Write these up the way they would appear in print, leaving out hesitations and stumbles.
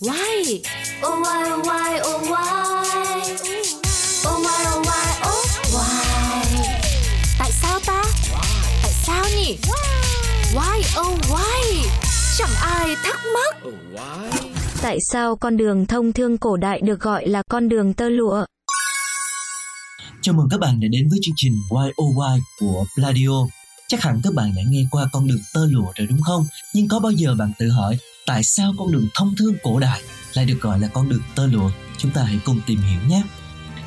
Why? Oh why, oh why, oh why? Oh why, oh why, oh why? Tại sao ta? Tại sao nhỉ? Why, oh why? Chẳng ai thắc mắc. Oh, why? Tại sao con đường thông thương cổ đại được gọi là con đường tơ lụa? Chào mừng các bạn đã đến với chương trình Why Oh Why của Bladio. Chắc hẳn các bạn đã nghe qua con đường tơ lụa rồi đúng không? Nhưng có bao giờ bạn tự hỏi tại sao con đường thông thương cổ đại lại được gọi là con đường tơ lụa? Chúng ta hãy cùng tìm hiểu nhé.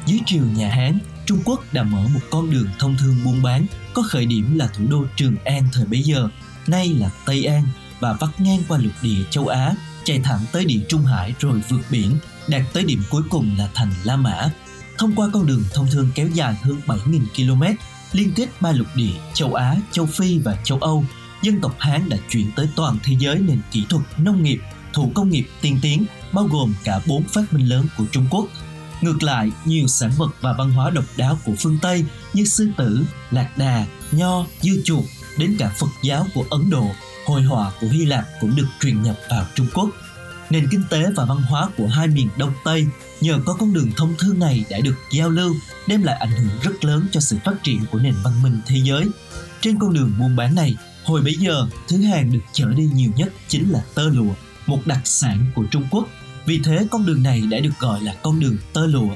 Dưới triều nhà Hán, Trung Quốc đã mở một con đường thông thương buôn bán có khởi điểm là thủ đô Trường An thời bấy giờ, nay là Tây An, và vắt ngang qua lục địa châu Á, chạy thẳng tới địa Trung Hải rồi vượt biển, đạt tới điểm cuối cùng là thành La Mã. Thông qua con đường thông thương kéo dài hơn 7.000 km, liên kết ba lục địa châu Á, châu Phi và châu Âu, dân tộc Hán đã chuyển tới toàn thế giới nền kỹ thuật nông nghiệp, thủ công nghiệp tiên tiến, bao gồm cả 4 phát minh lớn của Trung Quốc. Ngược lại, nhiều sản vật và văn hóa độc đáo của phương Tây như sư tử, lạc đà, nho, dưa chuột, đến cả Phật giáo của Ấn Độ, hội họa của Hy Lạp cũng được truyền nhập vào Trung Quốc. Nền kinh tế và văn hóa của hai miền Đông Tây nhờ có con đường thông thương này đã được giao lưu, đem lại ảnh hưởng rất lớn cho sự phát triển của nền văn minh thế giới. Trên con đường buôn bán này, hồi bấy giờ, thứ hàng được chở đi nhiều nhất chính là tơ lụa, một đặc sản của Trung Quốc. Vì thế, con đường này đã được gọi là con đường tơ lụa.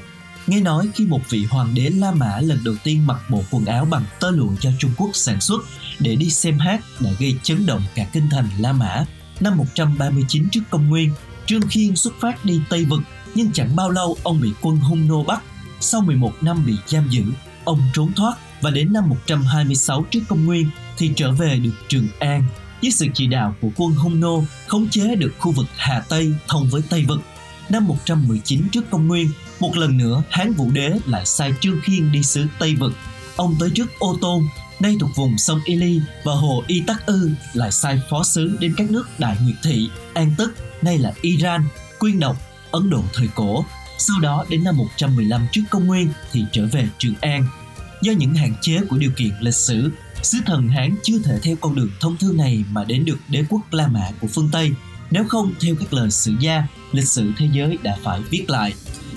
Nghe nói khi một vị hoàng đế La Mã lần đầu tiên mặc bộ quần áo bằng tơ lụa do Trung Quốc sản xuất để đi xem hát đã gây chấn động cả kinh thành La Mã. Năm 139 trước Công nguyên, Trương Khiên xuất phát đi Tây Vực, nhưng chẳng bao lâu ông bị quân Hung nô bắt. Sau 11 năm bị giam giữ, ông trốn thoát và đến năm 126 trước Công nguyên thì trở về được Trường An. Dưới sự chỉ đạo của quân Hung nô, khống chế được khu vực Hà Tây thông với Tây Vực. Năm 119 trước Công nguyên, một lần nữa Hán Vũ Đế lại sai Trương Khiên đi xứ Tây Vực. Ông tới trước Ô Tôn, nay thuộc vùng sông Ili và hồ Y Tắc Ư, lại sai phó sứ đến các nước Đại Nguyệt Thị, An Tức, nay là Iran, Quyên Độc, Ấn Độ thời cổ. Sau đó đến năm 115 trước Công nguyên thì trở về Trường An. Do những hạn chế của điều kiện lịch sử, sứ thần Hán chưa thể theo con đường thông thương này mà đến được đế quốc La Mã của phương Tây. Nếu không, theo các lời sử gia, lịch sử thế giới đã phải viết lại.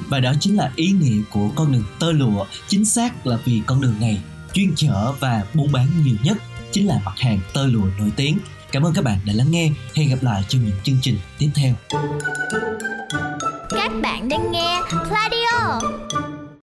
Và đó chính là ý nghĩa của con đường tơ lụa, chính xác là vì con đường này chuyên chở và buôn bán nhiều nhất chính là mặt hàng tơ lụa nổi tiếng. Cảm ơn các bạn đã lắng nghe, hẹn gặp lại trong những chương trình tiếp theo. Các bạn đang nghe Claudio.